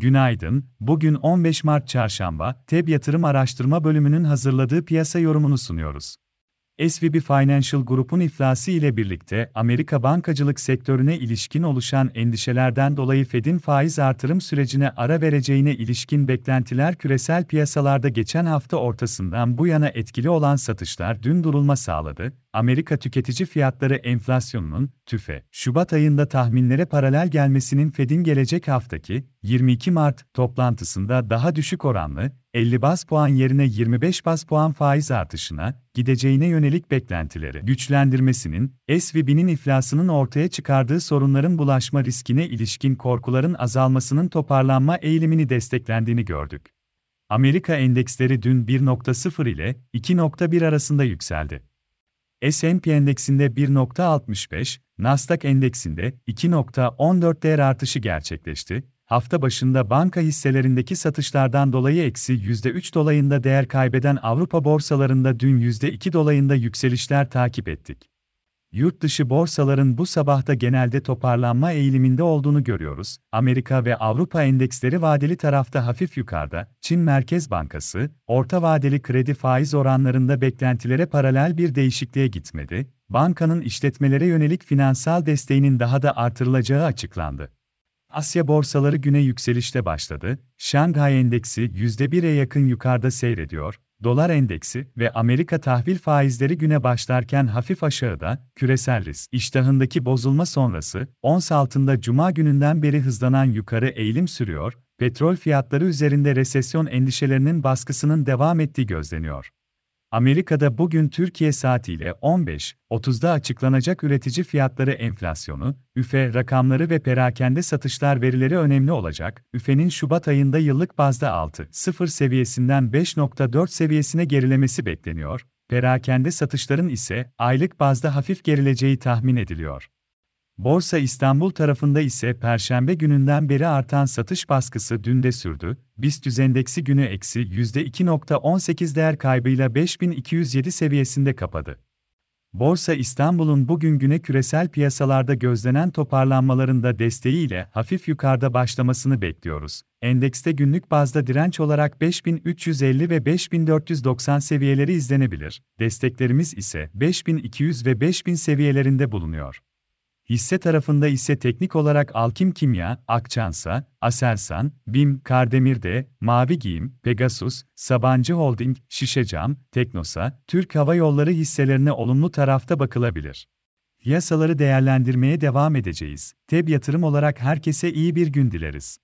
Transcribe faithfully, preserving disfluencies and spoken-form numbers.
Günaydın, bugün on beş Mart Çarşamba, T E B Yatırım Araştırma Bölümünün hazırladığı piyasa yorumunu sunuyoruz. S V B Financial Group'un iflası ile birlikte Amerika bankacılık sektörüne ilişkin oluşan endişelerden dolayı Fed'in faiz artırım sürecine ara vereceğine ilişkin beklentiler küresel piyasalarda geçen hafta ortasından bu yana etkili olan satışlar dün durulma sağladı. Amerika tüketici fiyatları enflasyonunun, TÜFE, Şubat ayında tahminlere paralel gelmesinin Fed'in gelecek haftaki, yirmi iki Mart, toplantısında daha düşük oranlı, elli baz puan yerine yirmi beş baz puan faiz artışına gideceğine yönelik beklentileri güçlendirmesinin, S V B'nin iflasının ortaya çıkardığı sorunların bulaşma riskine ilişkin korkuların azalmasının toparlanma eğilimini desteklendiğini gördük. Amerika endeksleri dün bir nokta sıfır ile iki nokta bir arasında yükseldi. S and P endeksinde bir nokta altmış beş, Nasdaq endeksinde iki nokta on dört değer artışı gerçekleşti. Hafta başında banka hisselerindeki satışlardan dolayı eksi yüzde üç dolayında değer kaybeden Avrupa borsalarında dün yüzde iki dolayında yükselişler takip ettik. Yurt dışı borsaların bu sabahta genelde toparlanma eğiliminde olduğunu görüyoruz. Amerika ve Avrupa endeksleri vadeli tarafta hafif yukarıda, Çin Merkez Bankası, orta vadeli kredi faiz oranlarında beklentilere paralel bir değişikliğe gitmedi, bankanın işletmelere yönelik finansal desteğinin daha da artırılacağı açıklandı. Asya borsaları güne yükselişte başladı, Şanghay endeksi yüzde bire yakın yukarıda seyrediyor, dolar endeksi ve Amerika tahvil faizleri güne başlarken hafif aşağıda, küresel risk iştahındaki bozulma sonrası, ons altında Cuma gününden beri hızlanan yukarı eğilim sürüyor, petrol fiyatları üzerinde resesyon endişelerinin baskısının devam ettiği gözleniyor. Amerika'da bugün Türkiye saatiyle on beş otuzda açıklanacak üretici fiyatları enflasyonu, ÜFE rakamları ve perakende satışlar verileri önemli olacak. ÜFE'nin Şubat ayında yıllık bazda altı nokta sıfır seviyesinden beş nokta dört seviyesine gerilemesi bekleniyor. Perakende satışların ise aylık bazda hafif gerileceği tahmin ediliyor. Borsa İstanbul tarafında ise Perşembe gününden beri artan satış baskısı dün de sürdü. BIST endeksi günü eksi yüzde iki nokta on sekiz değer kaybıyla beş bin iki yüz yedi seviyesinde kapadı. Borsa İstanbul'un bugün güne küresel piyasalarda gözlenen toparlanmaların da desteğiyle hafif yukarıda başlamasını bekliyoruz. Endekste günlük bazda direnç olarak beş bin üç yüz elli ve beş bin dört yüz doksan seviyeleri izlenebilir. Desteklerimiz ise beş bin iki yüz ve beş bin seviyelerinde bulunuyor. Hisse tarafında ise teknik olarak Alkim Kimya, Akçansa, Aselsan, BİM, Kardemir'de, Mavi Giyim, Pegasus, Sabancı Holding, Şişecam, Teknosa, Türk Hava Yolları hisselerine olumlu tarafta bakılabilir. Piyasaları değerlendirmeye devam edeceğiz. T E B Yatırım olarak herkese iyi bir gün dileriz.